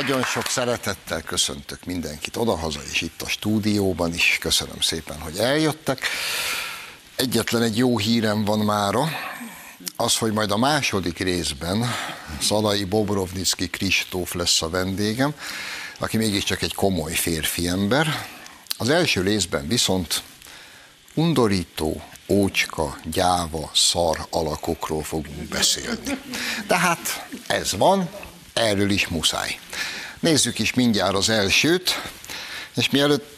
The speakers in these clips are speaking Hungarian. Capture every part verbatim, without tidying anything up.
Nagyon sok szeretettel köszöntök mindenkit odahaza és itt a stúdióban is. Köszönöm szépen, hogy eljöttek. Egyetlen egy jó hírem van mára. Az, hogy majd a második részben Szalay-Bobrovniczky Kristóf lesz a vendégem, aki mégiscsak egy komoly férfi ember. Az első részben viszont undorító, ócska, gyáva, szar alakokról fogunk beszélni. Tehát ez van, erről is muszáj. Nézzük is mindjárt az elsőt, és mielőtt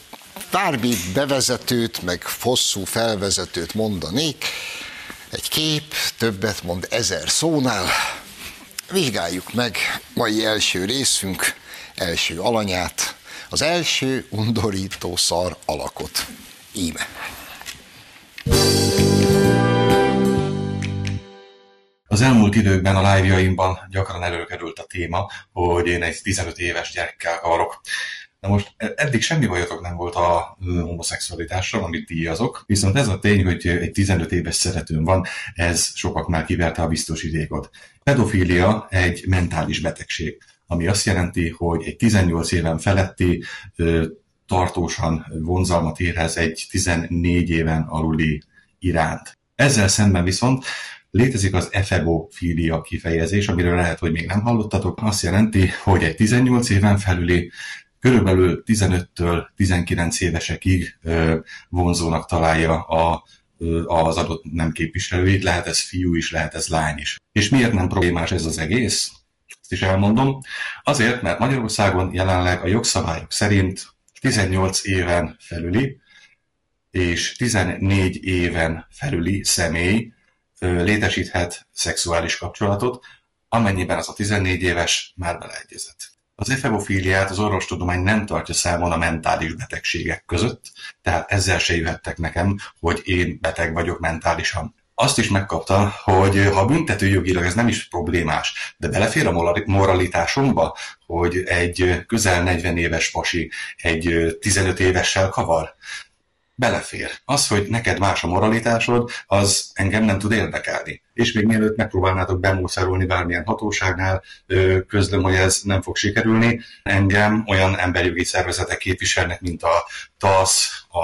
bármi bevezetőt, meg hosszú felvezetőt mondanék, egy kép többet mond ezer szónál. Vizsgáljuk meg mai első részünk első alanyát, az első undorító szar alakot. Íme. Az elmúlt időkben a live-jaimban gyakran előkerült a téma, hogy én egy tizenöt éves gyerekkel kavarok. Na most eddig semmi bajotok nem volt a homoszexualitásra, amit díjazok, viszont ez a tény, hogy egy tizenöt éves szeretőm van, ez sokaknál kiverte a biztosítékot. Pedofília egy mentális betegség, ami azt jelenti, hogy egy tizennyolc éven feletti tartósan vonzalmat érez egy tizennégy éven aluli iránt. Ezzel szemben viszont létezik az efebofília kifejezés, amiről lehet, hogy még nem hallottatok. Azt jelenti, hogy egy tizennyolc éven felüli, körülbelül tizenöttől tizenkilenc évesekig vonzónak találja a, az adott nem képviselőit. Lehet ez fiú is, lehet ez lány is. És miért nem problémás ez az egész? Ezt is elmondom. Azért, mert Magyarországon jelenleg a jogszabályok szerint tizennyolc éven felüli és tizennégy éven felüli személy létesíthet szexuális kapcsolatot, amennyiben az a tizennégy éves már beleegyezett. Az efebofíliát az orvostudomány nem tartja számon a mentális betegségek között, tehát ezzel se jöhettek nekem, hogy én beteg vagyok mentálisan. Azt is megkapta, hogy ha büntetőjogilag ez nem is problémás, de belefér a moralitásomba, hogy egy közel negyven éves pasi egy tizenöt évessel kavar. Belefér. Az, hogy neked más a moralitásod, az engem nem tud érdekelni. És még mielőtt megpróbálnátok bemószerolni bármilyen hatóságnál, közlöm, hogy ez nem fog sikerülni. Engem olyan emberjogi szervezetek képviselnek, mint a TASZ, a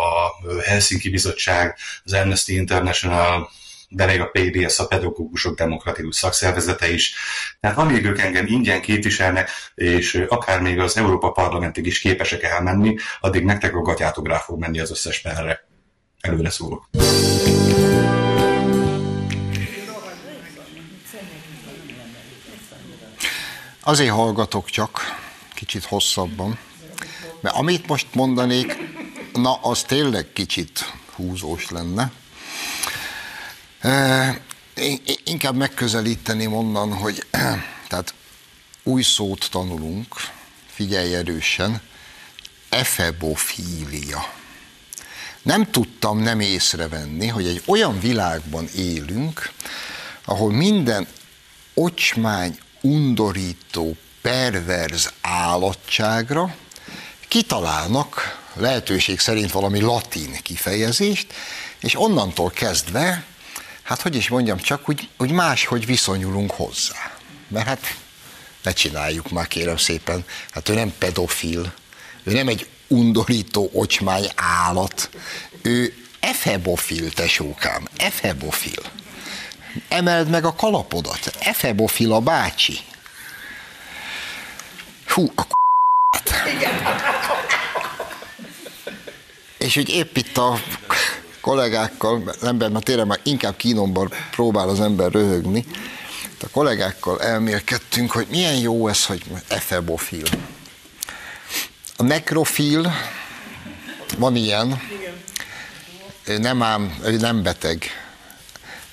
Helsinki Bizottság, az Amnesty International, de még a pé dé es, a pedagógusok demokratikus szakszervezete is. Tehát amíg ők engem ingyen képviselnek, és akár még az Európa Parlamentig is képesek elmenni, addig nektek a gatyátokra rá fog menni az összes perre. Előre szólok. Azért hallgatok csak kicsit hosszabban, mert amit most mondanék, na az tényleg kicsit húzós lenne. Én inkább megközelíteném onnan, hogy tehát új szót tanulunk, figyelj erősen, efebofília. Nem tudtam nem észrevenni, hogy egy olyan világban élünk, ahol minden ocsmány, undorító, perverz állatságra kitalálnak lehetőség szerint valami latin kifejezést, és onnantól kezdve, hát hogy is mondjam, csak úgy, úgy máshogy viszonyulunk hozzá. Mert hát ne csináljuk már, kérem szépen, hát ő nem pedofil, ő nem egy undorító ocsmány állat, ő efebofil, tesókám, efebofil. Emeld meg a kalapodat, efebofil a bácsi. Hú, a k***t. És hogy épp itt a kollégákkal, mert ember már tényleg már inkább kínomban próbál az ember röhögni, a kollégákkal elmélkedtünk, hogy milyen jó ez, hogy efebofil. A nekrofil, van ilyen, ő nem, ám, ő nem beteg.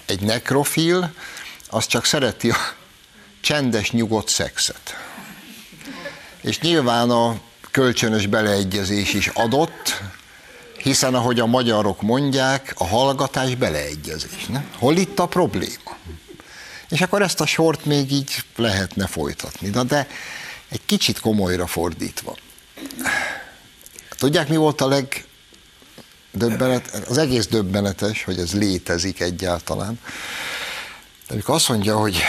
Egy nekrofil, az csak szereti a csendes, nyugodt szexet. És nyilván a kölcsönös beleegyezés is adott, hiszen, ahogy a magyarok mondják, a hallgatás beleegyezés. Ne? Hol itt a probléma? És akkor ezt a sort még így lehetne folytatni. Na de egy kicsit komolyra fordítva. Tudják, mi volt a legdöbbenet? Az egész döbbenetes, hogy ez létezik egyáltalán. De amikor azt mondja, hogy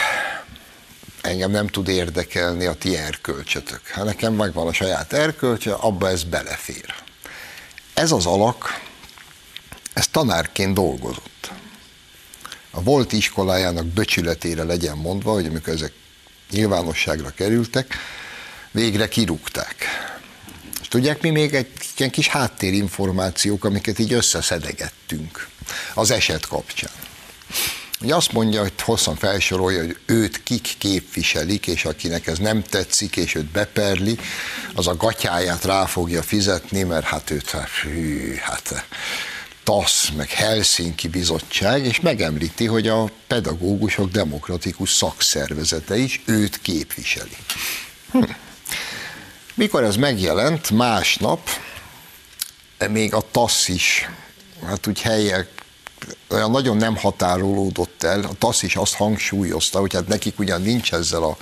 engem nem tud érdekelni a ti erkölcsötök. Hát nekem megvan a saját erkölcse, abba ez belefér. Ez az alak, ez tanárként dolgozott. A volt iskolájának böcsületére legyen mondva, hogy amikor ezek nyilvánosságra kerültek, végre kirúgták. És tudják, mi még egy ilyen kis háttérinformációk, amiket így összeszedegettünk az eset kapcsán. Ugye azt mondja, hogy hosszan felsorolja, hogy őt kik képviselik, és akinek ez nem tetszik, és őt beperli, az a gatyáját rá fogja fizetni, mert hát őt, hát, hű, hát TASZ, meg Helsinki Bizottság, és megemlíti, hogy a pedagógusok demokratikus szakszervezete is őt képviseli. Hm. Mikor ez megjelent, másnap még a TASZ is, hát úgy helyek, olyan nagyon nem határolódott el, a TASZ is azt hangsúlyozta, hogy hát nekik ugyan nincs ezzel a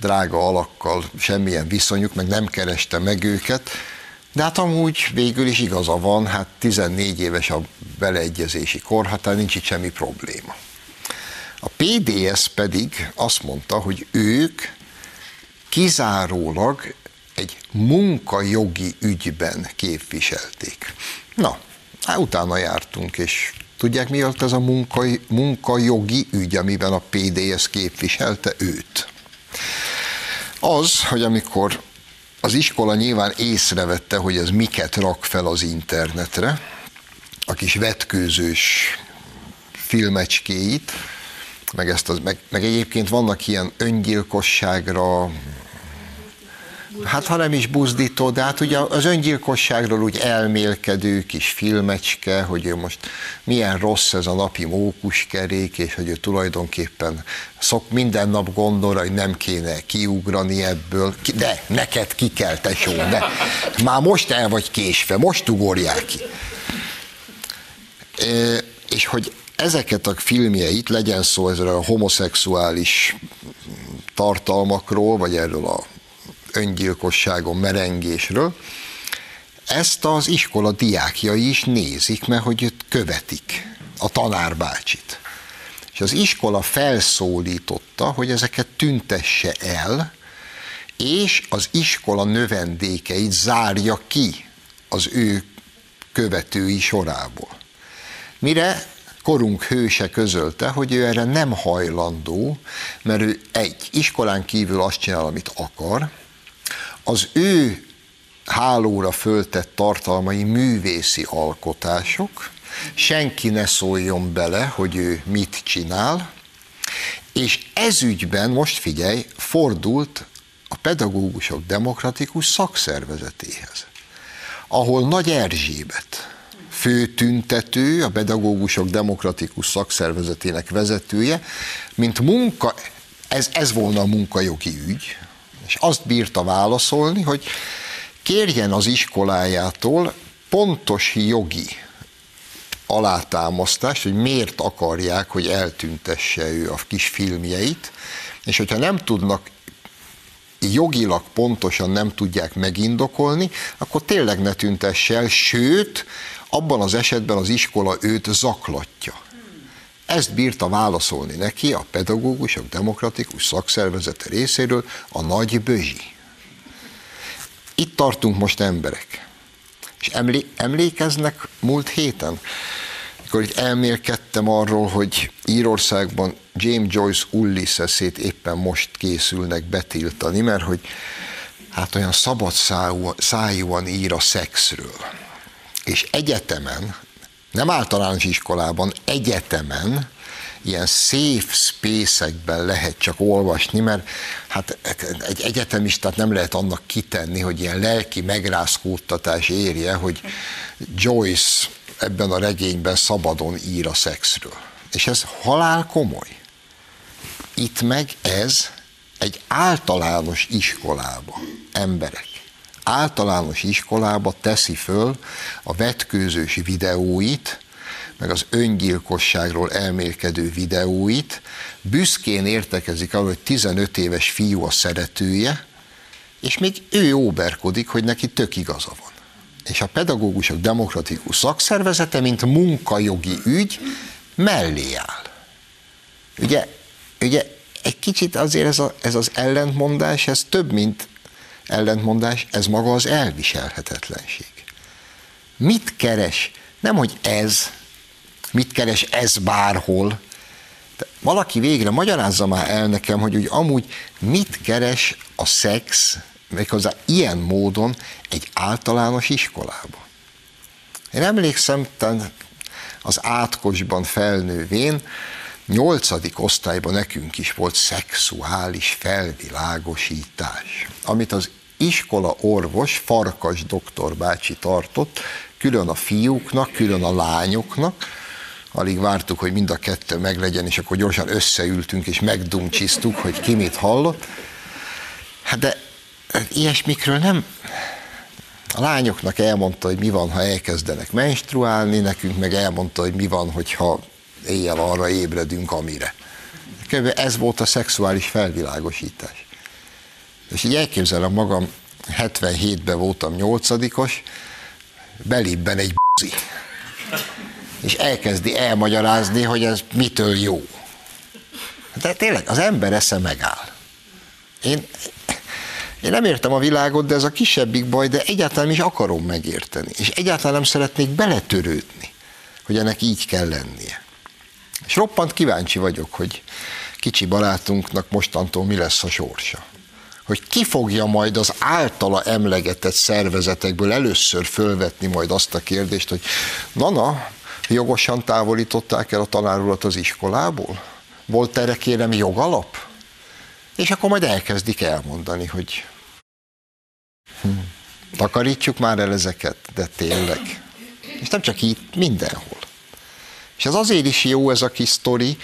drága alakkal semmilyen viszonyuk, meg nem kereste meg őket, de hát amúgy végül is igaza van, hát tizennégy éves a beleegyezési kor, hát nincs itt semmi probléma. A pé dé es pedig azt mondta, hogy ők kizárólag egy munkajogi ügyben képviselték. Na, hát utána jártunk, és tudják, mi volt ez a munka, munkajogi ügy, amiben a pé dé es képviselte őt? Az, hogy amikor az iskola nyilván észrevette, hogy ez miket rak fel az internetre, a kis vetkőzős filmecskéit, meg, ezt az, meg, meg egyébként vannak ilyen öngyilkosságra, hát ha nem is buzdító, de hát ugye az öngyilkosságról úgy elmélkedő kis filmecske, hogy ő most milyen rossz ez a napi mókuskerék, és hogy ő tulajdonképpen szok minden nap gondolra, hogy nem kéne kiugrani ebből, de neked ki kell, tesó, de már most el vagy késve, most ugorják ki. E, és hogy ezeket a filmjeit, legyen szó ezről a homoszexuális tartalmakról, vagy erről a öngyilkosságon, merengésről, ezt az iskola diákjai is nézik, mert hogy őt követik, a tanárbácsit. És az iskola felszólította, hogy ezeket tüntesse el, és az iskola növendékeit zárja ki az ő követői sorából. Mire korunk hőse közölte, hogy ő erre nem hajlandó, mert ő egy, iskolán kívül azt csinál, amit akar, az ő hálóra föltett tartalmai művészi alkotások, senki ne szóljon bele, hogy ő mit csinál, és ezügyben, most figyelj, fordult a pedagógusok demokratikus szakszervezetéhez, ahol Nagy Erzsébet, főtüntető, a pedagógusok demokratikus szakszervezetének vezetője, mint munka, ez, ez volna a munkajogi ügy, és azt bírta válaszolni, hogy kérjen az iskolájától pontos jogi alátámasztást, hogy miért akarják, hogy eltüntesse ő a kis filmjeit, és hogyha nem tudnak, jogilag pontosan nem tudják megindokolni, akkor tényleg ne tüntesse el, sőt, abban az esetben az iskola őt zaklatja. Ezt bírta válaszolni neki a pedagógusok demokratikus szakszervezete részéről a Nagy Bözsi. Itt tartunk most, emberek. És emlé- emlékeznek múlt héten, mikor itt elmélkedtem arról, hogy Írországban James Joyce Ulysses-ét éppen most készülnek betiltani, mert hogy hát olyan szabad szájúan ír a szexről. És egyetemen, nem általános iskolában, egyetemen ilyen safe space-ekben lehet csak olvasni, mert hát egy egyetemistát nem lehet annak kitenni, hogy ilyen lelki megrázkódtatás érje, hogy Joyce ebben a regényben szabadon ír a szexről. És ez halál komoly. Itt meg ez egy általános iskolába, emberek. Általános iskolába teszi föl a vetkőzősi videóit, meg az öngyilkosságról elmélkedő videóit, büszkén értekezik arról, hogy tizenöt éves fiú a szeretője, és még ő óberkodik, hogy neki tök igaza van. És a pedagógusok demokratikus szakszervezete, mint munkajogi ügy, mellé áll. Ugye, ugye egy kicsit azért ez, a, ez az ellentmondás, ez több, mint ellentmondás, ez maga az elviselhetetlenség. Mit keres? Nem, hogy ez, mit keres ez bárhol. De valaki végre magyarázza már el nekem, hogy úgy amúgy mit keres a szex, méghozzá ilyen módon egy általános iskolába. Én emlékszem, az Átkosban felnővén, nyolcadik osztályban nekünk is volt szexuális felvilágosítás, amit az iskola orvos, Farkas doktor bácsi tartott, külön a fiúknak, külön a lányoknak. Alig vártuk, hogy mind a kettő meglegyen, és akkor gyorsan összeültünk, és megdumcsiztuk, hogy ki mit hallott. Hát de ilyesmikről nem... A lányoknak elmondta, hogy mi van, ha elkezdenek menstruálni, nekünk meg elmondta, hogy mi van, hogyha éjjel arra ébredünk, amire. Körülbelül ez volt a szexuális felvilágosítás. És így elképzelem magam, hetvenhétben voltam nyolcadikos, belibben egy b***i. És elkezdi elmagyarázni, hogy ez mitől jó. De tényleg, az ember esze megáll. Én... Én nem értem a világot, de ez a kisebbik baj, de egyáltalán is akarom megérteni. És egyáltalán nem szeretnék beletörődni, hogy ennek így kell lennie. És roppant kíváncsi vagyok, hogy kicsi barátunknak mostantól mi lesz a sorsa. Hogy ki fogja majd az általa emlegetett szervezetekből először fölvetni majd azt a kérdést, hogy na-na, jogosan távolították el a tanárulat az iskolából? Volt erre kérem jogalap? És akkor majd elkezdik elmondani, hogy hm, takarítsuk már el ezeket, de tényleg. És nem csak itt, mindenhol. És ez azért is jó ez a kis sztori,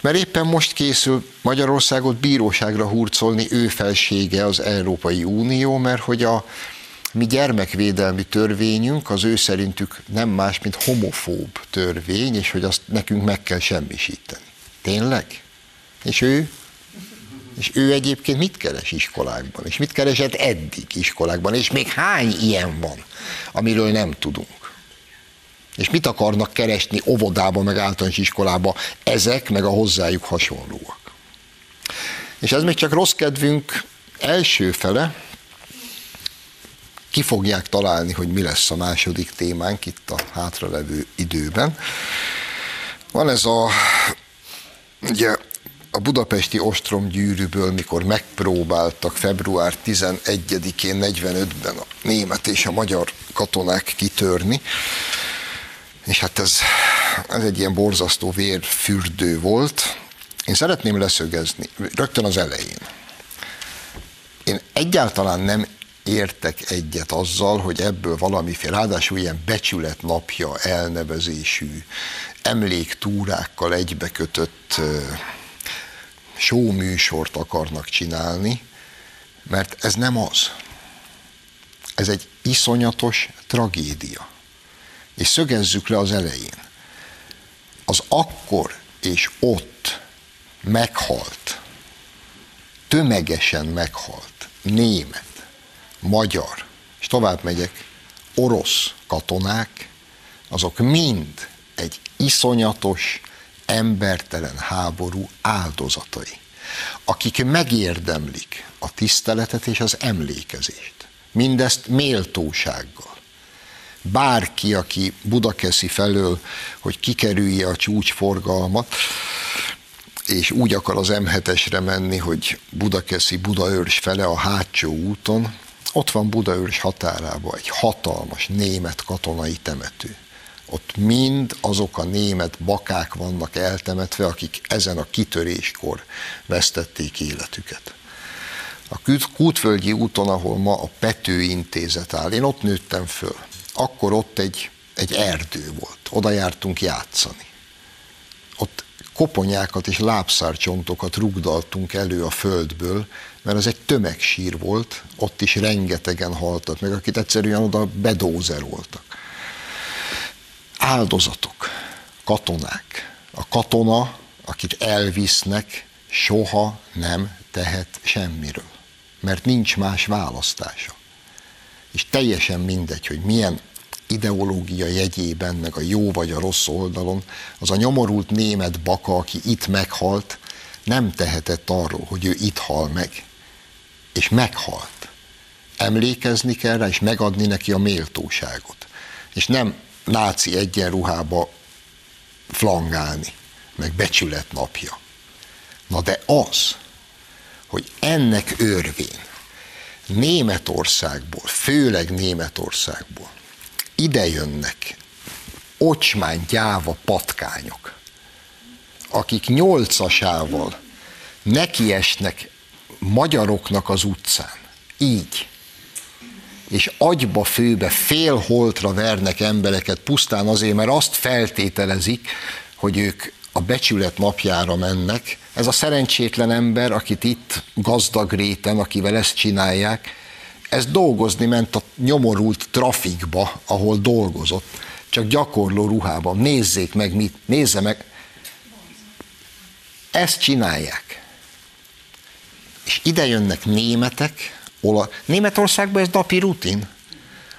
mert éppen most készül Magyarországot bíróságra hurcolni ő felsége az Európai Unió, mert hogy a mi gyermekvédelmi törvényünk az ő szerintük nem más, mint homofób törvény, és hogy azt nekünk meg kell semmisíteni. Tényleg? És ő... És ő egyébként mit keres iskolákban, és mit keresett eddig iskolákban, és még hány ilyen van, amiről nem tudunk. És mit akarnak keresni óvodában, meg általános iskolában ezek, meg a hozzájuk hasonlóak. És ez még csak rossz kedvünk első fele, ki fogják találni, hogy mi lesz a második témánk itt a hátralevő időben. Van ez a... ugye, a budapesti ostromgyűrűből, mikor megpróbáltak február tizenegyedikén negyvenötben a német és a magyar katonák kitörni, és hát ez, ez egy ilyen borzasztó vérfürdő volt. Én szeretném leszögezni, rögtön az elején. Én egyáltalán nem értek egyet azzal, hogy ebből valamiféle, ráadásul ilyen becsületnapja elnevezésű, emléktúrákkal egybekötött show műsort akarnak csinálni, mert ez nem az. Ez egy iszonyatos tragédia. És szögezzük le az elején. Az akkor és ott meghalt, tömegesen meghalt német, magyar, és tovább megyek, orosz katonák, azok mind egy iszonyatos, embertelen háború áldozatai, akik megérdemlik a tiszteletet és az emlékezést. Mindezt méltósággal. Bárki, aki Budakeszi felől, hogy kikerülje a csúcsforgalmat, és úgy akar az M hetesre menni, hogy Budakeszi, Budaörs fele a hátsó úton, ott van Budaörs határában egy hatalmas német katonai temető. Ott mind azok a német bakák vannak eltemetve, akik ezen a kitöréskor vesztették életüket. A Kültföldi úton, ahol ma a Pető intézet áll, én ott nőttem föl. Akkor ott egy, egy erdő volt, oda jártunk játszani. Ott koponyákat és lábszárcsontokat rugdaltunk elő a földből, mert ez egy tömegsír volt, ott is rengetegen haltak meg, akit egyszerűen oda bedózeroltak. Áldozatok, katonák. A katona, akit elvisznek, soha nem tehet semmiről, mert nincs más választása. És teljesen mindegy, hogy milyen ideológia jegyében, meg a jó vagy a rossz oldalon, az a nyomorult német baka, aki itt meghalt, nem tehetett arról, hogy ő itt hal meg, és meghalt. Emlékezni kell rá, és megadni neki a méltóságot. És nem náci egyenruhába flangálni, meg becsület napja. Na de az, hogy ennek örvén Németországból, főleg Németországból ide jönnek ocsmány gyáva patkányok, akik nyolcasával nekiesnek magyaroknak az utcán, így, és agyba főbe félholtra vernek embereket pusztán azért, mert azt feltételezik, hogy ők a becsület napjára mennek. Ez a szerencsétlen ember, akit itt gazdag réten, akivel ezt csinálják, ez dolgozni ment a nyomorult trafikba, ahol dolgozott, csak gyakorló ruhában. Nézzék meg, mit, nézze meg. Ezt csinálják. És ide jönnek németek, ola... Németországban ez napi rutin.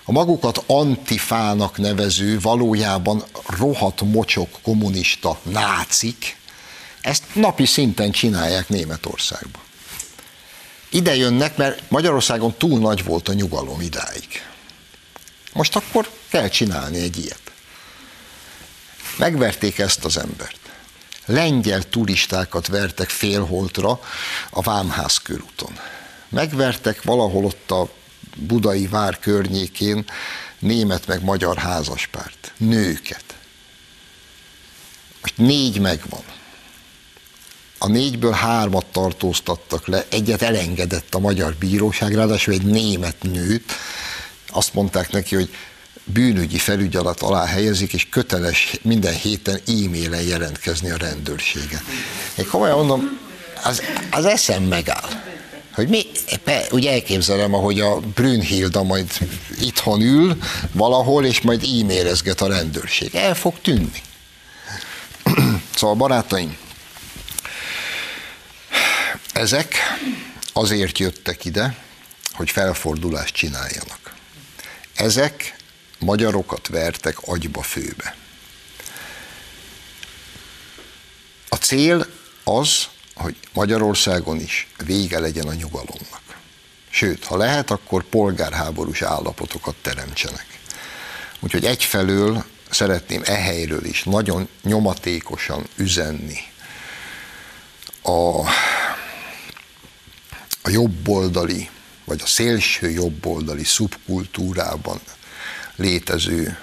A magukat antifának nevező, valójában rohadt mocsok, kommunista nácik, ezt napi szinten csinálják Németországban. Ide jönnek, mert Magyarországon túl nagy volt a nyugalom idáig. Most akkor kell csinálni egy ilyet. Megverték ezt az embert. Lengyel turistákat vertek félholtra a Vámházkörúton. Megvertek valahol ott a Budai vár környékén német meg magyar házaspárt, nőket. Most négy megvan. A négyből hármat tartóztattak le, egyet elengedett a magyar bíróság, ráadásul egy német nőt. Azt mondták neki, hogy bűnügyi felügyelet alá helyezik, és köteles minden héten e-mailen jelentkezni a rendőrségen. Én komolyan mondom, az, az eszem megáll. Hogy mi, úgy elképzelem, ahogy a Brünnhilda majd itthon ül valahol, és majd e-mailezget a rendőrség. El fog tűnni. Szóval barátaim, ezek azért jöttek ide, hogy felfordulást csináljanak. Ezek magyarokat vertek agyba főbe. A cél az, hogy Magyarországon is vége legyen a nyugalomnak. Sőt, ha lehet, akkor polgárháborús állapotokat teremtsenek. Úgyhogy egyfelől szeretném e helyről is nagyon nyomatékosan üzenni a, a jobboldali, vagy a szélső jobboldali szubkultúrában létező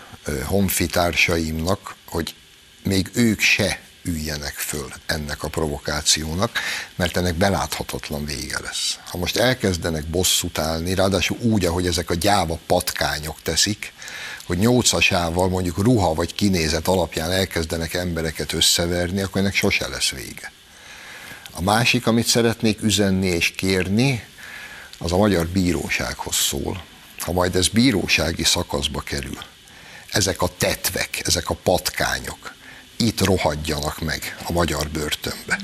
honfitársaimnak, hogy még ők se üljenek föl ennek a provokációnak, mert ennek beláthatatlan vége lesz. Ha most elkezdenek bosszút állni, ráadásul úgy, ahogy ezek a gyáva patkányok teszik, hogy nyolcasával mondjuk ruha vagy kinézet alapján elkezdenek embereket összeverni, akkor ennek sose lesz vége. A másik, amit szeretnék üzenni és kérni, az a magyar bírósághoz szól. Ha majd ez bírósági szakaszba kerül, ezek a tetvek, ezek a patkányok itt rohadjanak meg a magyar börtönbe.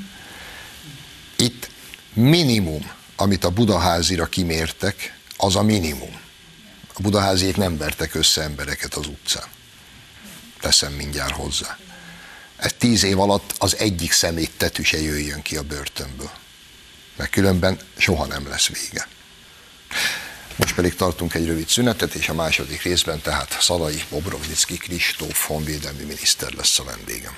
Itt minimum, amit a budaházira kimértek, az a minimum. A budaháziék nem vertek össze embereket az utcán. Teszem mindjárt hozzá. Ez tíz év alatt az egyik szeméttetű se jöjjön ki a börtönből. Mert különben soha nem lesz vége. Most pedig tartunk egy rövid szünetet, és a második részben tehát Szalay-Bobrovniczky Kristóf honvédelmi miniszter lesz a vendégem.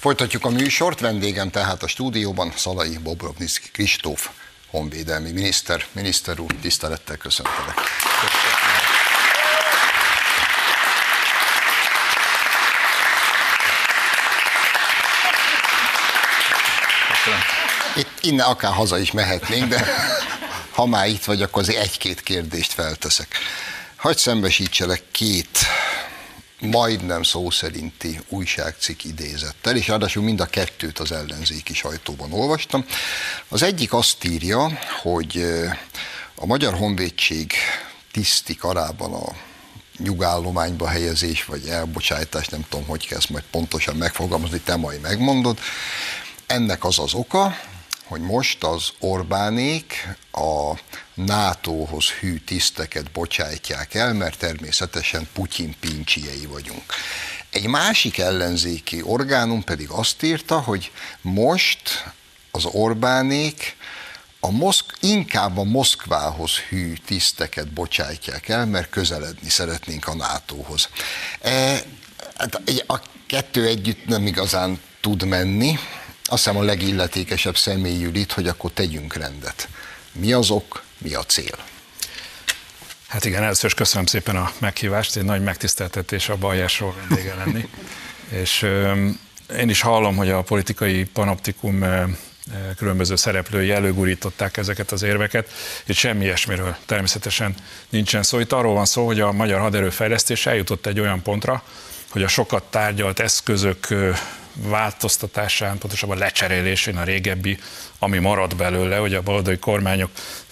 Folytatjuk a műsort, vendégem tehát a stúdióban Szalay-Bobrovniczky Kristóf, honvédelmi miniszter. Miniszter úr, tisztelettel köszöntelek. innen akár haza is mehetnénk, de ha már itt vagy, akkor azért egy-két kérdést felteszek. Hadd szembesítselek két majdnem szó szerinti újságcikk idézettel, és ráadásul mind a kettőt az ellenzéki sajtóban olvastam. Az egyik azt írja, hogy a Magyar Honvédség tiszti karában a nyugállományba helyezés, vagy elbocsájtás, nem tudom, hogy kell ezt majd pontosan megfogalmazni, te majd megmondod. Ennek az az oka, hogy most az Orbánék a nátóhoz hű tiszteket bocsájtják el, mert természetesen Putyin pincsiei vagyunk. Egy másik ellenzéki orgánum pedig azt írta, hogy most az Orbánék a Moszk- inkább a Moszkvához hű tiszteket bocsájtják el, mert közeledni szeretnénk a nátóhoz. E, a kettő együtt nem igazán tud menni. Azt hiszem a legilletékesebb személyül itt, hogy akkor tegyünk rendet. Mi az ok, mi a cél? Hát igen, először is köszönöm szépen a meghívást, egy nagy megtiszteltetés a Bayer show vendége lenni. És ö, én is hallom, hogy a politikai panoptikum ö, különböző szereplői előgurították ezeket az érveket, és semmi ilyesmiről természetesen nincsen szó. Itt arról van szó, hogy a magyar haderő fejlesztése eljutott egy olyan pontra, hogy a sokat tárgyalt eszközök változtatásán, pontosabban lecserélésén a régebbi, ami maradt belőle, hogy a baloldali kormányok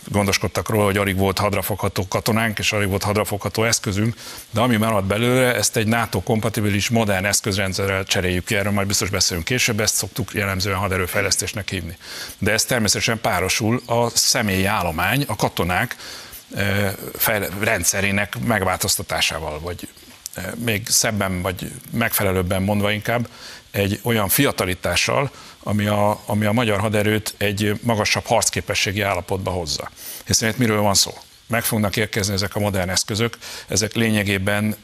gondoskodtak róla, hogy alig volt hadrafogható katonánk, és alig volt hadrafogható eszközünk, de ami maradt belőle, ezt egy NATO-kompatibilis modern eszközrendszerrel cseréljük ki, erről majd biztos beszélünk később, ezt szoktuk jellemzően haderőfejlesztésnek hívni. De ez természetesen párosul a személyi állomány, a katonák rendszerének megváltoztatásával, vagy még szebben, vagy megfelelőbben mondva inkább, egy olyan fiatalitással, ami a, ami a magyar haderőt egy magasabb harcképességi állapotba hozza. Hiszen itt miről van szó? Meg fognak érkezni ezek a modern eszközök, ezek lényegében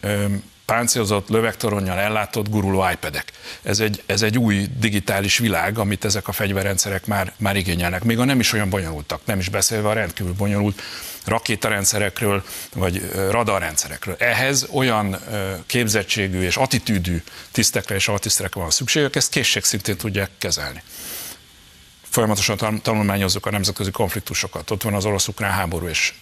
páncélozott, lövegtoronnyal ellátott, guruló iPadek. Ez egy, ez egy új digitális világ, amit ezek a fegyverrendszerek már, már igényelnek. Még a nem is olyan bonyolultak, nem is beszélve a rendkívül bonyolult rakétarendszerekről, vagy radarrendszerekről. Ehhez olyan képzettségű és attitűdű tisztekre és altisztekre van szükségük, ezt készségszintén tudják kezelni. Folyamatosan tanulmányozzuk a nemzetközi konfliktusokat. Ott van az orosz-ukrán háború, és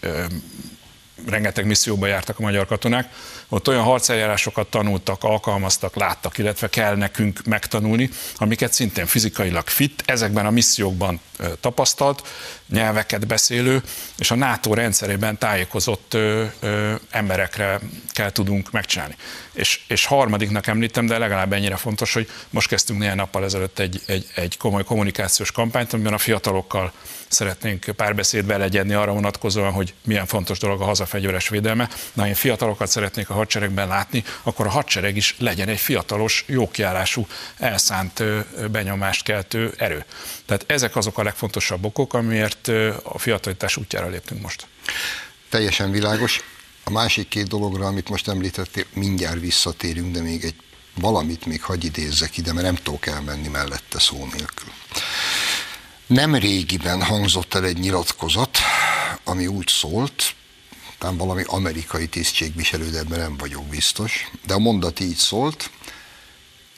rengeteg misszióba jártak a magyar katonák, ott olyan harceljárásokat tanultak, alkalmaztak, láttak, illetve kell nekünk megtanulni, amiket szintén fizikailag fit, ezekben a missziókban tapasztalt, nyelveket beszélő, és a NATO rendszerében tájékozott ö, ö, emberekre kell tudunk megcsinálni. És, és harmadiknak említem, de legalább ennyire fontos, hogy most kezdtünk néhány nappal ezelőtt egy, egy, egy komoly kommunikációs kampányt, amiben a fiatalokkal szeretnénk párbeszédbe legyedni arra vonatkozóan, hogy milyen fontos dolog a haza fegyveres védelme. Na, én fiatalokat szeretnék a hadseregben látni, akkor a hadsereg is legyen egy fiatalos, jókiállású, elszánt, benyomást keltő erő. Tehát ezek azok a legfontosabb okok, amiért a fiatalítás útjára léptünk most. Teljesen világos. A másik két dologra, amit most említettél, mindjárt visszatérünk, de még egy valamit még hagy idézzek ide, mert nem tudok elmenni mellette szó nélkül. Nem régiben hangzott el egy nyilatkozat, ami úgy szólt, talán valami amerikai tisztségviselő, de ebben nem vagyok biztos, de a mondat így szólt,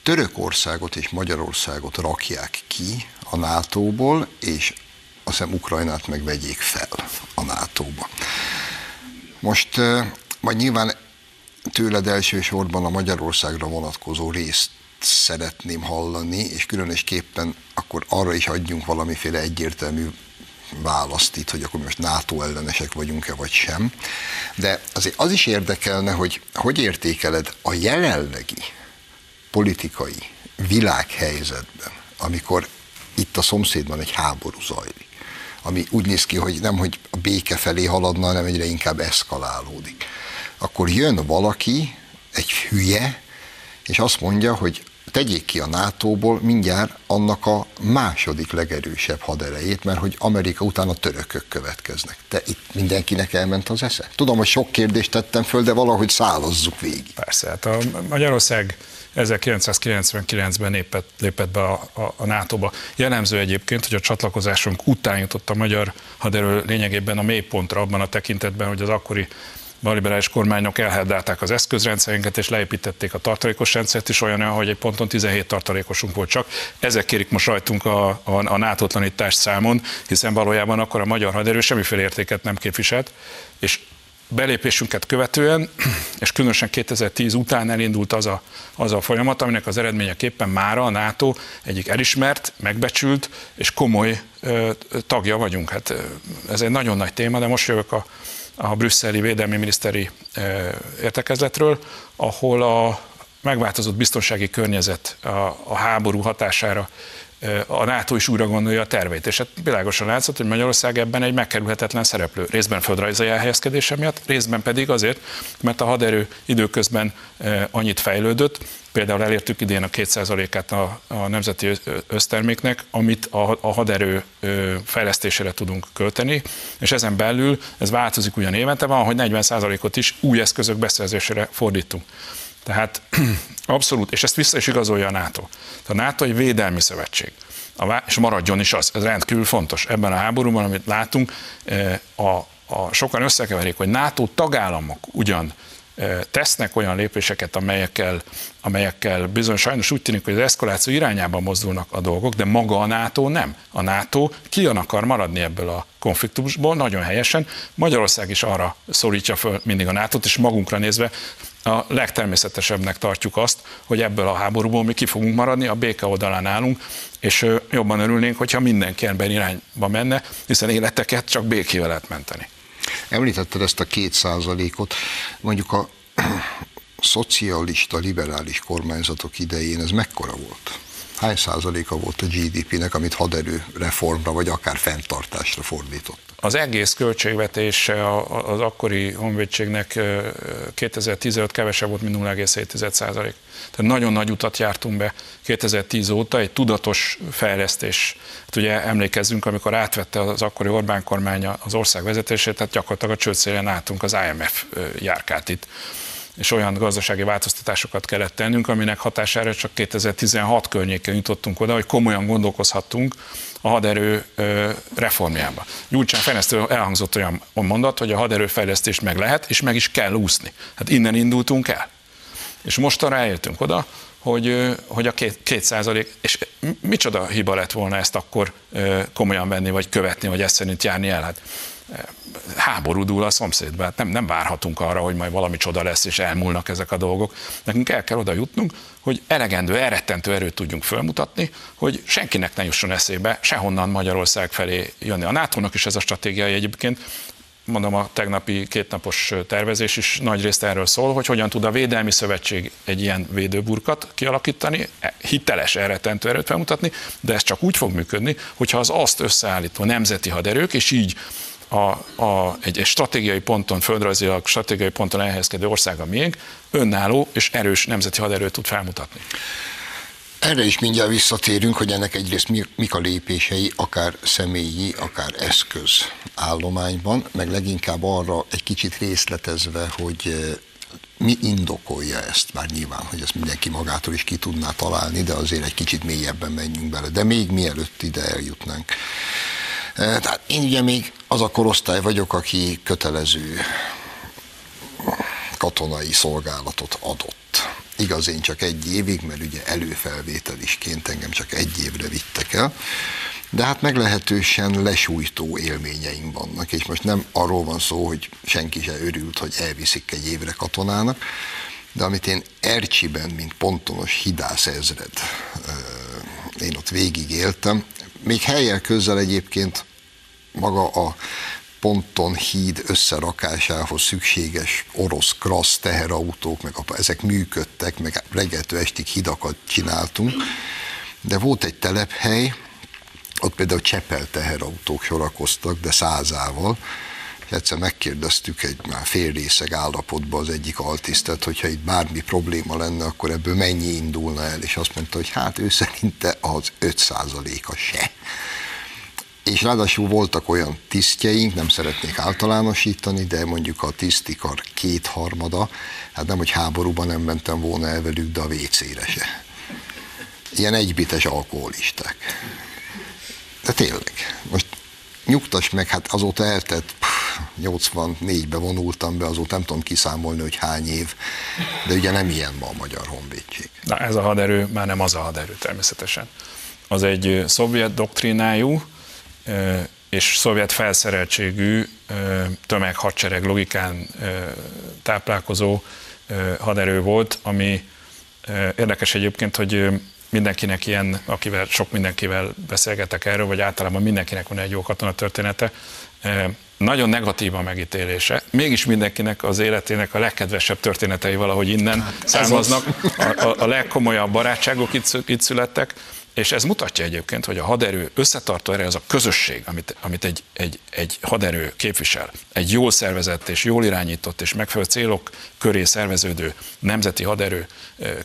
Törökországot és Magyarországot rakják ki a nátóból, és azt hiszem Ukrajnát meg vegyék fel a nátóba. Most majd nyilván tőled elsősorban a Magyarországra vonatkozó részt szeretném hallani, és különösképpen akkor arra is adjunk valamiféle egyértelmű választ itt, hogy akkor most NATO ellenesek vagyunk-e vagy sem. De azért az is érdekelne, hogy hogy értékeled a jelenlegi politikai világhelyzetben, amikor itt a szomszédban egy háború zajlik, ami úgy néz ki, hogy nem, hogy a béke felé haladna, hanem egyre inkább eszkalálódik. Akkor jön valaki, egy hülye, és azt mondja, hogy tegyék ki a nátóból mindjárt annak a második legerősebb haderejét, mert hogy Amerika után a törökök következnek. Te itt mindenkinek elment az esze? Tudom, hogy sok kérdést tettem föl, de valahogy szálazzuk végig. Persze, hát a Magyarország ezerkilencszázkilencvenkilencben lépett, lépett be a, a, a nátóba. Jellemző egyébként, hogy a csatlakozásunk után jutott a magyar haderő lényegében a mélypontra abban a tekintetben, hogy az akkori balliberális kormányok elherdálták az eszközrendszerünket, és leépítették a tartalékos rendszert is olyan, hogy egy ponton tizenhét tartalékosunk volt csak. Ezek kérik most rajtunk a, a, a nátotlanítás számon, hiszen valójában akkor a magyar haderő semmiféle értéket nem képviselt, és belépésünket követően, és különösen kétezer-tíz után elindult az a, az a folyamat, aminek az eredményeképpen mára a NATO egyik elismert, megbecsült és komoly ö, tagja vagyunk. Hát ez egy nagyon nagy téma, de most jövök a, a brüsszeli védelmi miniszteri ö, értekezletről, ahol a megváltozott biztonsági környezet a, a háború hatására a NATO is újra gondolja a tervét, és hát világosan látszott, hogy Magyarország ebben egy megkerülhetetlen szereplő, részben földrajzi elhelyezkedése miatt, részben pedig azért, mert a haderő időközben annyit fejlődött, például elértük idén a két százalékát a, a nemzeti összterméknek, amit a, a haderő fejlesztésére tudunk költeni, és ezen belül ez változik ugyan évente, van, hogy negyven százalékot is új eszközök beszerzésére fordítunk. Tehát abszolút, és ezt vissza is igazolja a NATO. A NATO egy védelmi szövetség, és maradjon is az, ez rendkívül fontos. Ebben a háborúban, amit látunk, a, a, sokan összekeverik, hogy NATO tagállamok ugyan tesznek olyan lépéseket, amelyekkel, amelyekkel bizony sajnos úgy tűnik, hogy az eszkaláció irányába mozdulnak a dolgok, de maga a NATO nem. A NATO kijön akar maradni ebből a konfliktusból, nagyon helyesen. Magyarország is arra szólítja föl mindig a nátót, és magunkra nézve a legtermészetesebbnek tartjuk azt, hogy ebből a háborúból mi ki fogunk maradni, a béke oldalán állunk, és jobban örülnénk, hogyha mindenki ember irányba menne, hiszen életeket csak békével lehet menteni. Említetted ezt a két százalékot, mondjuk a szocialista, liberális kormányzatok idején ez mekkora volt? Hány százaléka volt a gé dé pének, amit haderő reformra vagy akár fenntartásra fordított? Az egész költségvetése az akkori honvédségnek kétezer-tizenöt kevesebb volt, mint nulla egész hét százalék. Tehát nagyon nagy utat jártunk be kétezer-tíz óta, egy tudatos fejlesztés. Hát ugye emlékezzünk, amikor átvette az akkori Orbán kormány az ország vezetését, tehát gyakorlatilag a csőcélen álltunk az i em ef járkát itt, és olyan gazdasági változtatásokat kellett tennünk, aminek hatására csak kétezer-tizenhat környéken jutottunk oda, hogy komolyan gondolkozhattunk a haderő reformjába. Gyurcsány Ferenctől elhangzott olyan mondat, hogy a haderőfejlesztést meg lehet, és meg is kell úszni. Hát innen indultunk el. És mostanra eljöttünk oda, hogy, hogy a két, két százalék, és micsoda hiba lett volna ezt akkor komolyan venni, vagy követni, vagy ezt szerint járni el. Hát háborúdul a szomszédba, hát nem, nem várhatunk arra, hogy majd valami csoda lesz, és elmúlnak ezek a dolgok. Nekünk el kell oda jutnunk, hogy elegendő, elrettentő erőt tudjunk felmutatni, hogy senkinek ne jusson eszébe sehonnan Magyarország felé jönni. A nátónak is ez a stratégiai egyébként, mondom, a tegnapi kétnapos tervezés is nagyrészt erről szól, hogy hogyan tud a Védelmi Szövetség egy ilyen védőburkat kialakítani, hiteles, elrettentő erőt felmutatni, de ez csak úgy fog működni, hogyha az azt összeállító nemzeti haderők, és így A, a, egy, egy stratégiai ponton, földrajzilag stratégiai ponton elhelyezkedő ország a miénk, önálló és erős nemzeti haderőt tud felmutatni. Erre is mindjárt visszatérünk, hogy ennek egyrészt mi, mik a lépései, akár személyi, akár eszköz állományban, meg leginkább arra egy kicsit részletezve, hogy mi indokolja ezt, már nyilván, hogy ezt mindenki magától is ki tudná találni, de azért egy kicsit mélyebben menjünk bele, de még mielőtt ide eljutnánk. Tehát én ugye még az a korosztály vagyok, aki kötelező katonai szolgálatot adott. Igaz, én csak egy évig, mert ugye előfelvételisként engem csak egy évre vittek el, de hát meglehetősen lesújtó élményeim vannak, és most nem arról van szó, hogy senki se örült, hogy elviszik egy évre katonának, de amit én Ercsiben, mint pontonos hidász ezred, én ott végigéltem, még helyjel közzel egyébként maga a ponton híd összerakásához szükséges orosz krasz teherautók, meg a, ezek működtek, meg reggeltől estig hidakat csináltunk, de volt egy telephely, ott például Csepel teherautók sorakoztak, de százával, és egyszer megkérdeztük egy már félrészeg állapotban az egyik altisztet, hogyha itt bármi probléma lenne, akkor ebből mennyi indulna el, és azt mondta, hogy hát ő szerinte az öt százaléka se. És ráadásul voltak olyan tisztjeink, nem szeretnék általánosítani, de mondjuk a tisztikar kétharmada, hát nem, hogy háborúban nem mentem volna el velük, de a vécére se. Ilyen egybites alkoholisták. De tényleg, most nyugtass meg, hát azóta eltett nyolcvannégyben vonultam be, azóta nem tudom kiszámolni, hogy hány év, de ugye nem ilyen ma a magyar honvédség. Na ez a haderő már nem az a haderő természetesen. Az egy szovjet doktrínájú és szovjet felszereltségű tömeghadsereg logikán táplálkozó haderő volt, ami érdekes egyébként, hogy mindenkinek ilyen, akivel, sok mindenkivel beszélgetek erről, vagy általában mindenkinek van egy jó katonatörténete, nagyon negatív a megítélése, mégis mindenkinek az életének a legkedvesebb történetei valahogy innen hát, származnak, a, a, a legkomolyabb barátságok itt, itt születtek, és ez mutatja egyébként, hogy a haderő összetartó erre, ez a közösség, amit, amit egy, egy, egy haderő képvisel, egy jól szervezett és jól irányított és megfelelő célok köré szerveződő nemzeti haderő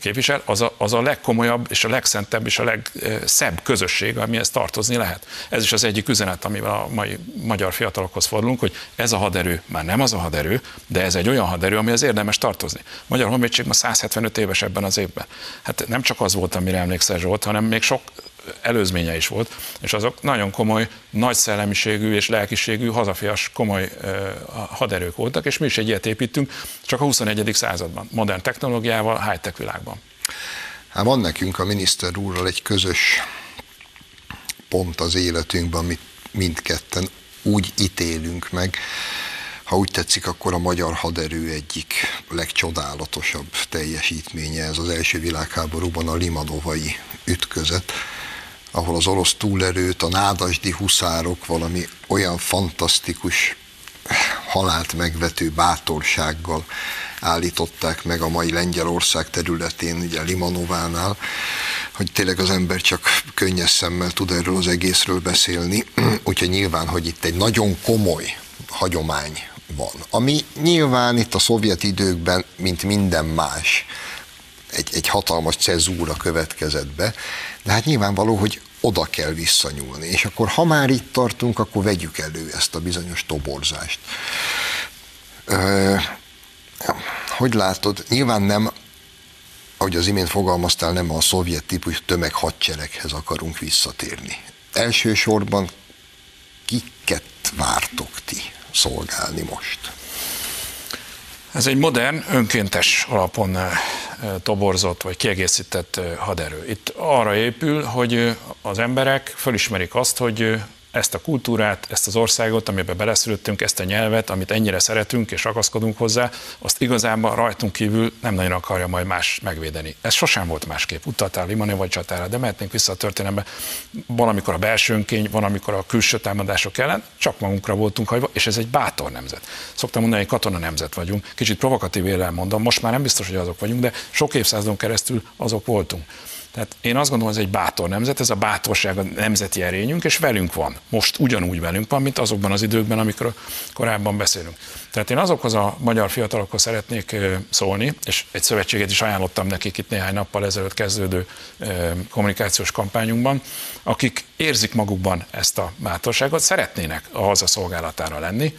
képvisel, az a, az a legkomolyabb és a legszentebb és a legszebb közösség, amihez tartozni lehet. Ez is az egyik üzenet, amivel a mai magyar fiatalokhoz fordulunk, hogy ez a haderő már nem az a haderő, de ez egy olyan haderő, amihez érdemes tartozni. Magyar Honvédség ma száz hetvenöt éves ebben az évben. Hát nem csak az volt, amire emlékszel Zsolt, hanem még sok előzménye is volt, és azok nagyon komoly, nagy szellemiségű és lelkiségű, hazafias, komoly haderők voltak, és mi is egy ilyet építünk, csak a huszonegyedik században, modern technológiával, high-tech világban. Hát van nekünk a miniszter úrral egy közös pont az életünkben, amit mindketten úgy ítélünk meg, ha úgy tetszik, akkor a magyar haderő egyik legcsodálatosabb teljesítménye ez az első világháborúban a limanovai ütközet, ahol az orosz túlerőt, a nádasdi huszárok valami olyan fantasztikus, halált megvető bátorsággal állították meg a mai Lengyelország területén, ugye Limanovánál, hogy tényleg az ember csak könnyes szemmel tud erről az egészről beszélni, úgyhogy nyilván, hogy itt egy nagyon komoly hagyomány van, ami nyilván itt a szovjet időkben, mint minden más, egy, egy hatalmas cezúra következett be, de hát nyilvánvaló, hogy oda kell visszanyúlni, és akkor ha már itt tartunk, akkor vegyük elő ezt a bizonyos toborzást. Ö, hogy látod, nyilván nem, ahogy az imént fogalmaztál, nem a szovjet típus tömeghadsereghez akarunk visszatérni. Elsősorban kiket vártok ti szolgálni most? Ez egy modern, önkéntes alapon toborzott vagy kiegészített haderő. Itt arra épül, hogy az emberek fölismerik azt, hogy ezt a kultúrát, ezt az országot, amiben beleszülöttünk, ezt a nyelvet, amit ennyire szeretünk és ragaszkodunk hozzá, azt igazából rajtunk kívül nem nagyon akarja majd más megvédeni. Ez sosem volt másképp. Utaltál Limanovai csatára, de mehetnénk vissza a történelembe. Valamikor a belső önkény, valamikor a külső támadások ellen, csak magunkra voltunk hagyva, és ez egy bátor nemzet. Szoktam mondani, hogy katona nemzet vagyunk. Kicsit provokatív élen mondom, most már nem biztos, hogy azok vagyunk, de sok évszázadon keresztül azok voltunk. Tehát én azt gondolom, ez egy bátor nemzet, ez a bátorság a nemzeti erényünk, és velünk van. Most ugyanúgy velünk van, mint azokban az időkben, amikor korábban beszélünk. Tehát én azokhoz a magyar fiatalokhoz szeretnék szólni, és egy szövetséget is ajánlottam nekik itt néhány nappal ezelőtt kezdődő kommunikációs kampányunkban, akik érzik magukban ezt a bátorságot, szeretnének a haza szolgálatára lenni,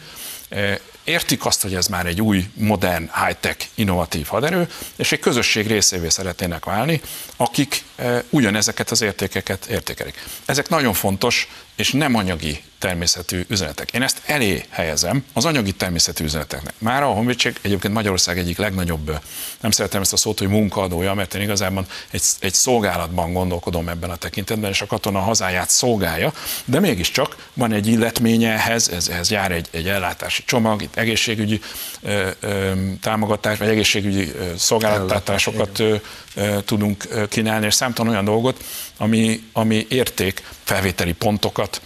értik azt, hogy ez már egy új, modern, high-tech, innovatív haderő, és egy közösség részévé szeretnének válni, akik ugyanezeket az értékeket értékelik. Ezek nagyon fontos és nem anyagi természetű üzenetek. Én ezt elé helyezem az anyagi természetű üzeneteknek. Mára a honvédség egyébként Magyarország egyik legnagyobb, nem szeretem ezt a szót, hogy munkaadója, mert én igazából egy, egy szolgálatban gondolkodom ebben a tekintetben, és a katona hazáját szolgálja, de mégiscsak van egy illetménye ehhez, ez, ehhez jár egy, egy ellátási csomag, itt egészségügyi ö, ö, támogatás, vagy egészségügyi szolgáltatásokat tudunk kínálni, és számtalan olyan dolgot, ami, ami érték, felvételi pontokat,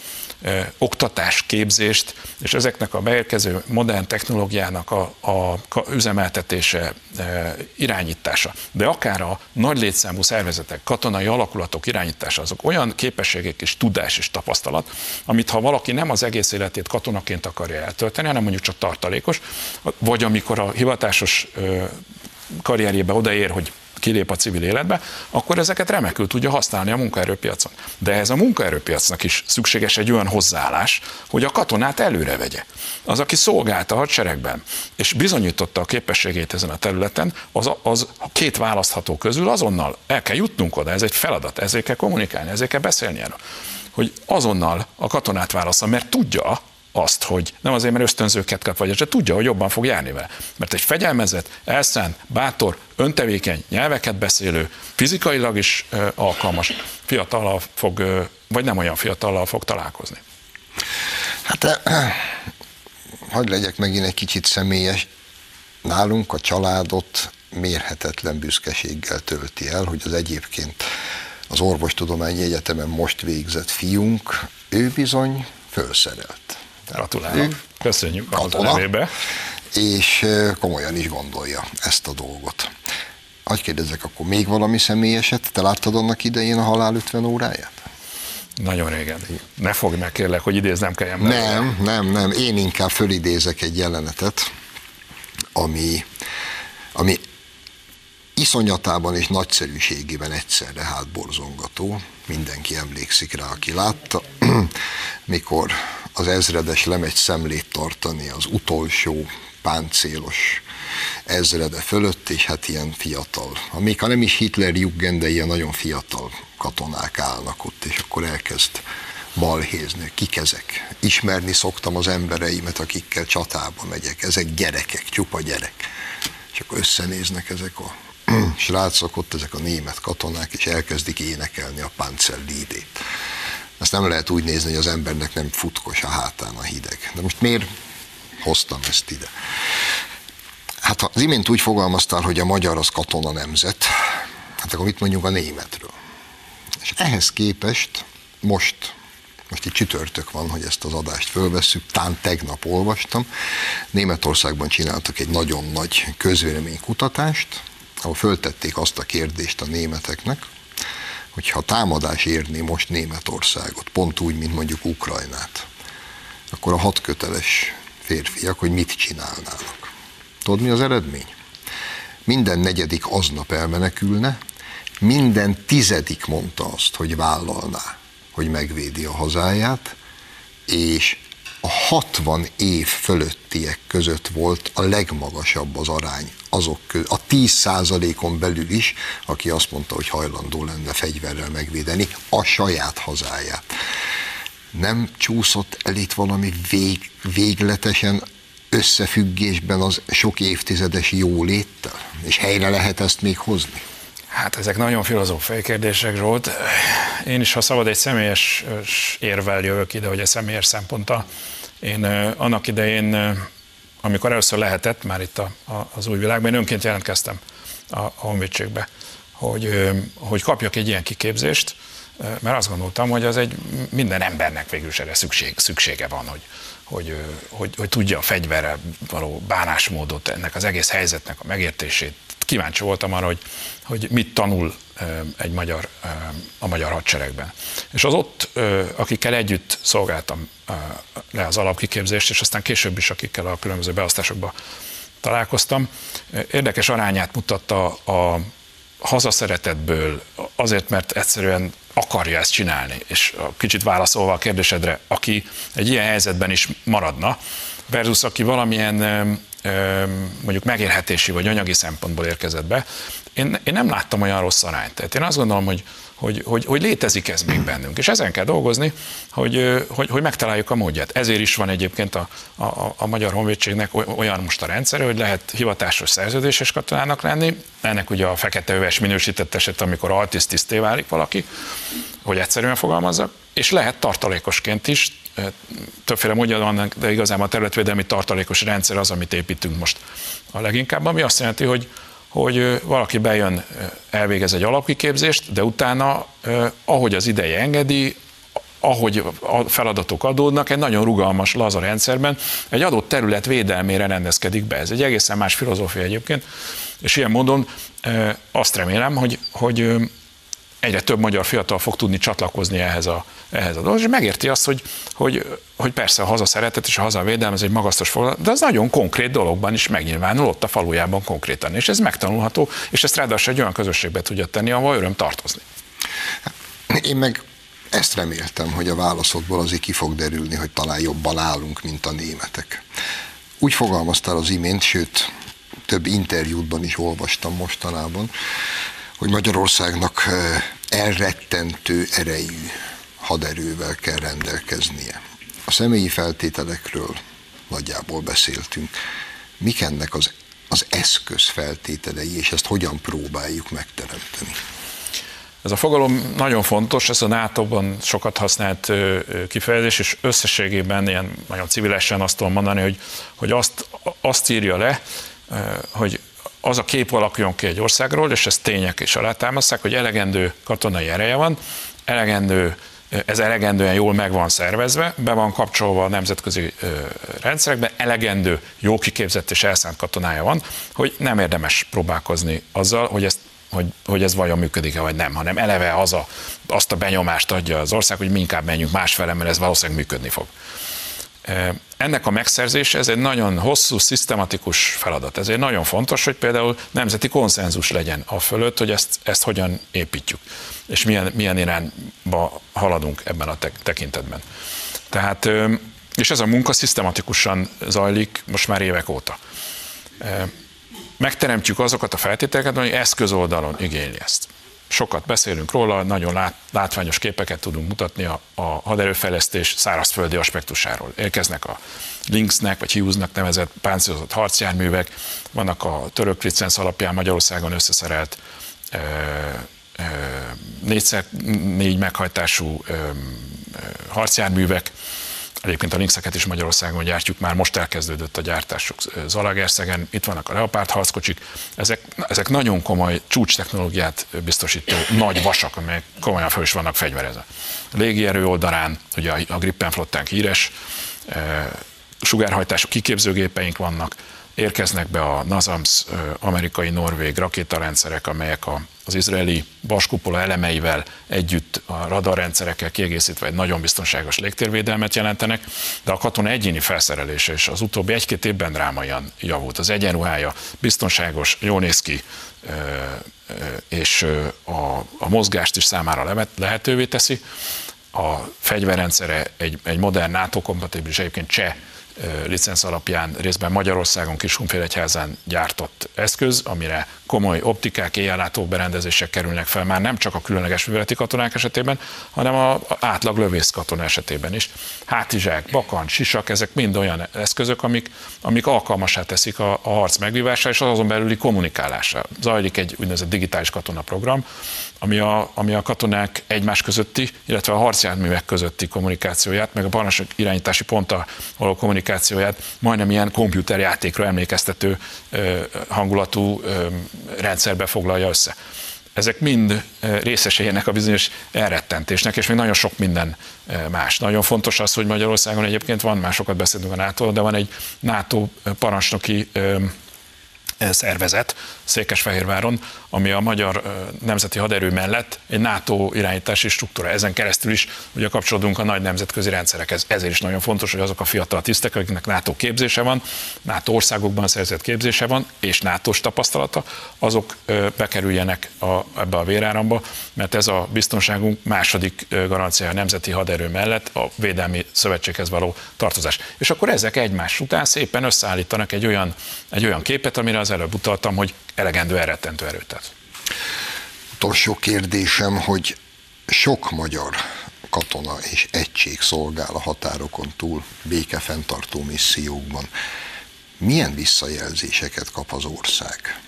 oktatás, képzést, és ezeknek a beérkező modern technológiának a, a üzemeltetése, irányítása, de akár a nagy létszámú szervezetek, katonai alakulatok irányítása, azok olyan képességek és tudás és tapasztalat, amit ha valaki nem az egész életét katonaként akarja eltölteni, hanem mondjuk csak tartalékos, vagy amikor a hivatásos karrierjébe odaér, hogy kilép a civil életbe, akkor ezeket remekül tudja használni a munkaerőpiacon. De ez a munkaerőpiacnak is szükséges egy olyan hozzáállás, hogy a katonát előre vegye. Az, aki szolgált a hadseregben, és bizonyította a képességét ezen a területen, az, az két választható közül azonnal el kell jutnunk oda, ez egy feladat, ezért kell kommunikálni, ezért kell beszélni erről, hogy azonnal a katonát válassza, mert tudja, azt, hogy nem azért, mert ösztönzőket kap, vagy se tudja, hogy jobban fog járni vele. Mert egy fegyelmezett, elszánt, bátor, öntevékeny, nyelveket beszélő, fizikailag is alkalmas fiatallal fog, vagy nem olyan fiatallal fog találkozni. Hát, hadd legyek megint egy kicsit személyes. Nálunk a családot mérhetetlen büszkeséggel tölti el, hogy az egyébként az Orvostudományi Egyetemen most végzett fiunk, ő bizony fölszerelt. Gratulálok. Köszönjük katona, az övébe. És komolyan is gondolja ezt a dolgot. Hogy kérdezzek, akkor még valami személyeset? Te láttad annak idején a Halál ötven óráját? Nagyon régen. Ne fogj meg, kérlek, hogy idéznem kelljen. Nem, nem, nem. Én inkább fölidézek egy jelenetet, ami, ami iszonyatában és nagyszerűségében egyszerre hátborzongató. Mindenki emlékszik rá, aki látta, mikor az ezredes lemegy szemlét tartani az utolsó páncélos ezrede fölött, és hát ilyen fiatal, még ha nem is Hitlerjugend, de ilyen nagyon fiatal katonák állnak ott, és akkor elkezd balhézni, kik ezek. Ismerni szoktam az embereimet, akikkel csatába megyek, ezek gyerekek, csupa gyerek. És akkor összenéznek ezek a srácok ott, ezek a német katonák, és elkezdik énekelni a Panzerliedét. Ezt nem lehet úgy nézni, hogy az embernek nem futkos a hátán a hideg. De most miért hoztam ezt ide? Hát az imént úgy fogalmaztál, hogy a magyar az katona nemzet, hát akkor mit mondjuk a németről? És ehhez képest most, most itt csütörtök van, hogy ezt az adást fölvesszük, tán tegnap olvastam, Németországban csináltak egy nagyon nagy közvéleménykutatást, ahol föltették azt a kérdést a németeknek, hogy ha támadás érné most Németországot, pont úgy, mint mondjuk Ukrajnát, akkor a hatköteles férfiak, hogy mit csinálnának. Tudod, mi az eredmény? Minden negyedik aznap elmenekülne, minden tizedik mondta azt, hogy vállalná, hogy megvédi a hazáját, és a hatvan év fölöttiek között volt a legmagasabb az arány azok között, a tíz százalékon belül is, aki azt mondta, hogy hajlandó lenne fegyverrel megvédeni a saját hazáját. Nem csúszott el itt valami vég, végletesen összefüggésben az sok évtizedes jóléttel? És helyre lehet ezt még hozni? Hát ezek nagyon filozófiai kérdések, Zsolt. Én is, ha szabad, egy személyes érvel jövök ide, hogy egy személyes szemponttal. Én annak idején, amikor először lehetett, már itt a, a, az új világban, én önként jelentkeztem a, a honvédségbe, hogy, hogy kapjak egy ilyen kiképzést, mert azt gondoltam, hogy az egy minden embernek végül is erre szükség, szüksége van, hogy, hogy, hogy, hogy tudja a fegyverrel való bánásmódot, ennek az egész helyzetnek a megértését. Kíváncsi voltam arra, hogy, hogy mit tanul egy magyar, a magyar hadseregben. És az ott, akikkel együtt szolgáltam le az alapkiképzést, és aztán később is, akikkel a különböző beosztásokban találkoztam, érdekes arányát mutatta a hazaszeretetből, azért, mert egyszerűen akarja ezt csinálni. És kicsit válaszolva a kérdésedre, aki egy ilyen helyzetben is maradna, versus aki valamilyen mondjuk megélhetési vagy anyagi szempontból érkezett be, én, én nem láttam olyan rossz arányt. Tehát én azt gondolom, hogy, hogy, hogy, hogy létezik ez még bennünk, és ezen kell dolgozni, hogy, hogy, hogy megtaláljuk a módját. Ezért is van egyébként a, a, a Magyar Honvédségnek olyan most a rendszere, hogy lehet hivatásos szerződéses katonának lenni, ennek ugye a fekete öves minősített eset, amikor altisztiszté válik valaki, hogy egyszerűen fogalmazzak, és lehet tartalékosként is, többféle módja van, de igazából a területvédelmi tartalékos rendszer az, amit építünk most a leginkább, ami azt jelenti, hogy, hogy valaki bejön, elvégez egy alapkiképzést, de utána, ahogy az ideje engedi, ahogy a feladatok adódnak, egy nagyon rugalmas, laza rendszerben egy adott terület védelmére rendezkedik be. Ez egy egészen más filozófia egyébként, és ilyen módon azt remélem, hogy, hogy egyre több magyar fiatal fog tudni csatlakozni ehhez a, ehhez a dologhoz, és megérti azt, hogy, hogy, hogy persze a hazaszeretet és a hazavédelem ez egy magasztos foglalat, de az nagyon konkrét dologban is megnyilvánul ott a falujában konkrétan, és ez megtanulható, és ezt ráadásul egy olyan közösségbe tudja tenni, ahol öröm tartozni. Én meg ezt reméltem, hogy a válaszokból azért ki fog derülni, hogy talán jobban állunk, mint a németek. Úgy fogalmaztál az imént, sőt, több interjútban is olvastam mostanában, hogy Magyarországnak elrettentő erejű haderővel kell rendelkeznie. A A személyi feltételekről nagyjából beszéltünk. Mik ennek az, az eszköz feltételei, és ezt hogyan próbáljuk megteremteni? Ez a fogalom nagyon fontos, ez a nátóban sokat használt kifejezés, és összességében ilyen nagyon civilesen azt tudom mondani, hogy, hogy azt, azt írja le, hogy az a kép alakjon ki egy országról, és ezt tények is alátámasztják, hogy elegendő katonai ereje van, elegendő, ez elegendően jól meg van szervezve, be van kapcsolva a nemzetközi rendszerekbe, elegendő, jó kiképzett és elszánt katonája van, hogy nem érdemes próbálkozni azzal, hogy ezt Hogy, hogy ez vajon működik-e vagy nem, hanem eleve az a, azt a benyomást adja az ország, hogy mi inkább menjünk másfele, mert ez valószínűleg működni fog. Ennek a megszerzése, ez egy nagyon hosszú, szisztematikus feladat. Ezért nagyon fontos, hogy például nemzeti konszenzus legyen a fölött, hogy ezt, ezt hogyan építjük, és milyen, milyen irányba haladunk ebben a tekintetben. Tehát, és ez a munka szisztematikusan zajlik most már évek óta. Megteremtjük azokat a feltételeket, hogy eszközoldalon igényli ezt. Sokat beszélünk róla, nagyon lát, látványos képeket tudunk mutatni a, a haderőfejlesztés szárazföldi aspektusáról. Érkeznek a Lynxnek vagy Hiúznak nevezett páncélozott harcjárművek, vannak a török licenc alapján Magyarországon összeszerelt ö, ö, négyszer, négy meghajtású ö, ö, harcjárművek. Egyébként a Lynxeket is Magyarországon gyártjuk, már most elkezdődött a gyártásuk Zalaegerszegen, itt vannak a Leopárd harckocsik, ezek, ezek nagyon komoly csúcstechnológiát biztosító nagy vasak, amelyek komolyan föl is vannak fegyverezve. A légierő oldalán, ugye a Gripen flottánk híres, sugárhajtású kiképzőgépeink vannak, érkeznek be a NASAMS amerikai-norvég rakétarendszerek, amelyek az izraeli vaskupola elemeivel együtt a radarrendszerekkel kiegészítve egy nagyon biztonságos légtérvédelmet jelentenek, de a katona egyéni felszerelése is az utóbbi egy-két évben drámaian javult. Az egyenruhája biztonságos, jól néz ki, és a mozgást is számára lehetővé teszi. A fegyverrendszere egy, egy modern NATO-kompatibilis, egyébként cseh licenc alapján részben Magyarországon Kiskunfélegyházán gyártott eszköz, amire komoly optikák, éjjellátó berendezések kerülnek fel, már nem csak a különleges műveleti katonák esetében, hanem az átlag lövész katona esetében is. Hátizsák, bakancs, sisak, ezek mind olyan eszközök, amik, amik alkalmassá teszik a, a harc megvívására és az azon belüli kommunikálásra. Zajlik egy úgynevezett digitális katonaprogram, ami a, ami a katonák egymás közötti, illetve a harcjárművek közötti kommunikációját, meg a parancsnok irányítási ponttal való kommunikációját majdnem ilyen komputerjátékra emlékeztető hangulatú rendszerbe foglalja össze. Ezek mind részesei ennek a bizonyos elrettentésnek, és még nagyon sok minden más. Nagyon fontos az, hogy Magyarországon egyébként van, már sokat beszélünk a nátóról, de van egy NATO parancsnoki szervezet Székesfehérváron, ami a magyar nemzeti haderő mellett egy NATO irányítási struktúra. Ezen keresztül is ugye kapcsolódunk a nagy nemzetközi rendszerekhez. Ezért is nagyon fontos, hogy azok a fiatal tisztek, akiknek NATO képzése van, NATO országokban szerzett képzése van, és nátós tapasztalata, azok bekerüljenek a, ebbe a véráramba, mert ez a biztonságunk második garancia a nemzeti haderő mellett a védelmi szövetséghez való tartozás. És akkor ezek egymás után szépen összeállítanak egy olyan, egy olyan képet, amire az előbb utaltam, hogy elegendő elrettentő erőt ad. Utolsó kérdésem, hogy sok magyar katona és egység szolgál a határokon túl békefenntartó missziókban. Milyen visszajelzéseket kap az ország,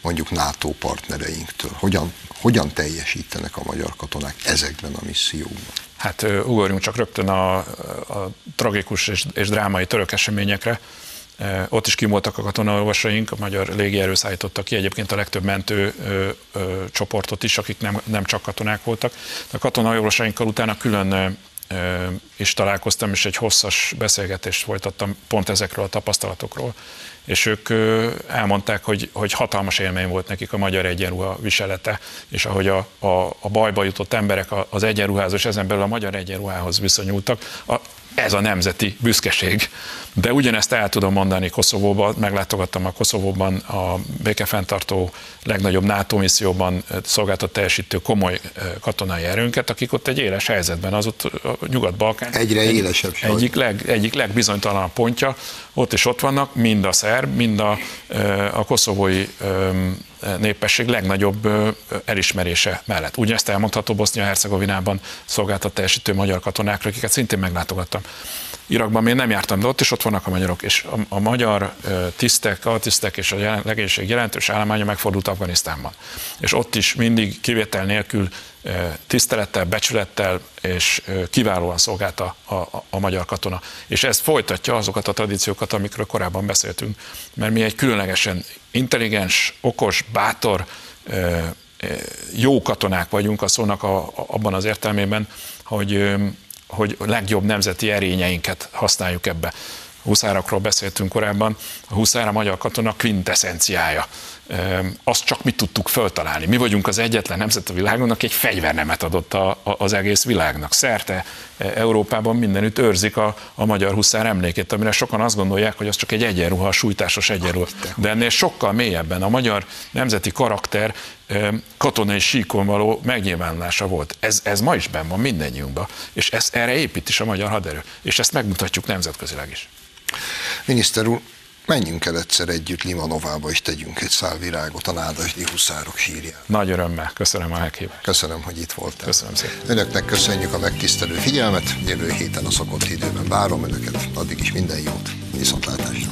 mondjuk NATO partnereinktől? Hogyan, hogyan teljesítenek a magyar katonák ezekben a missziókban? Hát ugorjunk csak rögtön a, a tragikus és, és drámai török eseményekre. Ott is kimoltak a katonaorvosaink, a magyar légierő szállította ki egyébként a legtöbb mentő ö, ö, csoportot is, akik nem, nem csak katonák voltak. A katonaorvosainkkal utána külön ö, is találkoztam, és egy hosszas beszélgetést folytattam pont ezekről a tapasztalatokról. És ők ö, elmondták, hogy, hogy hatalmas élmény volt nekik a magyar egyenruha viselete, és ahogy a, a, a bajba jutott emberek az egyenruhához, és ezen belül a magyar egyenruhához viszonyultak, a, ez a nemzeti büszkeség. De ugyanezt el tudom mondani Koszovóban, meglátogattam a Koszovóban a békefenntartó legnagyobb NATO misszióban szolgáltat teljesítő komoly katonai erőnket, akik ott egy éles helyzetben, az ott Nyugat-Balkán egyre egy, élesebb egyik, leg, egyik legbizonytalanabb pontja, ott is ott vannak, mind a szerb, mind a, a koszovói népesség legnagyobb elismerése mellett. Ugyanezt elmondható Bosznia-Hercegovinában szolgáltat teljesítő magyar katonákra, akiket szintén meglátogattam. Irakban még nem jártam, de ott is ott vannak a magyarok, és a, a magyar tisztek, altisztek és a jelen, legénység jelentős állománya megfordult Afganisztánban. És ott is mindig kivétel nélkül tisztelettel, becsülettel és kiválóan szolgálta a, a, a magyar katona. És ez folytatja azokat a tradíciókat, amikről korábban beszéltünk, mert mi egy különlegesen intelligens, okos, bátor, jó katonák vagyunk a szónak a, a, abban az értelmében, hogy, hogy a legjobb nemzeti erényeinket használjuk ebbe. Huszárokról beszéltünk korábban, a huszár a magyar katona quintesszenciája. Azt csak mi tudtuk föltalálni. Mi vagyunk az egyetlen nemzet a világon, aki egy fegyvernemet adott a, a, az egész világnak. Szerte Európában mindenütt őrzik a, a magyar huszár emlékét, amire sokan azt gondolják, hogy az csak egy egyenruha, a sújtásos egyenruha. De ennél sokkal mélyebben a magyar nemzeti karakter katonai síkon való megnyilvánulása volt. Ez, ez ma is benn van mindennyiunkban, és ez, erre épít is a magyar haderő, és ezt megmutatjuk nemzetközileg is. Miniszter úr, menjünk el egyszer együtt Limanovába, és tegyünk egy szál virágot a nádasdi huszárok sírján. Nagy örömmel, köszönöm a meghívást. Köszönöm, hogy itt voltál. Köszönöm szépen. Önöknek köszönjük a megtisztelő figyelmet, jövő héten a szokott időben várom önöket, addig is minden jót, viszontlátásra.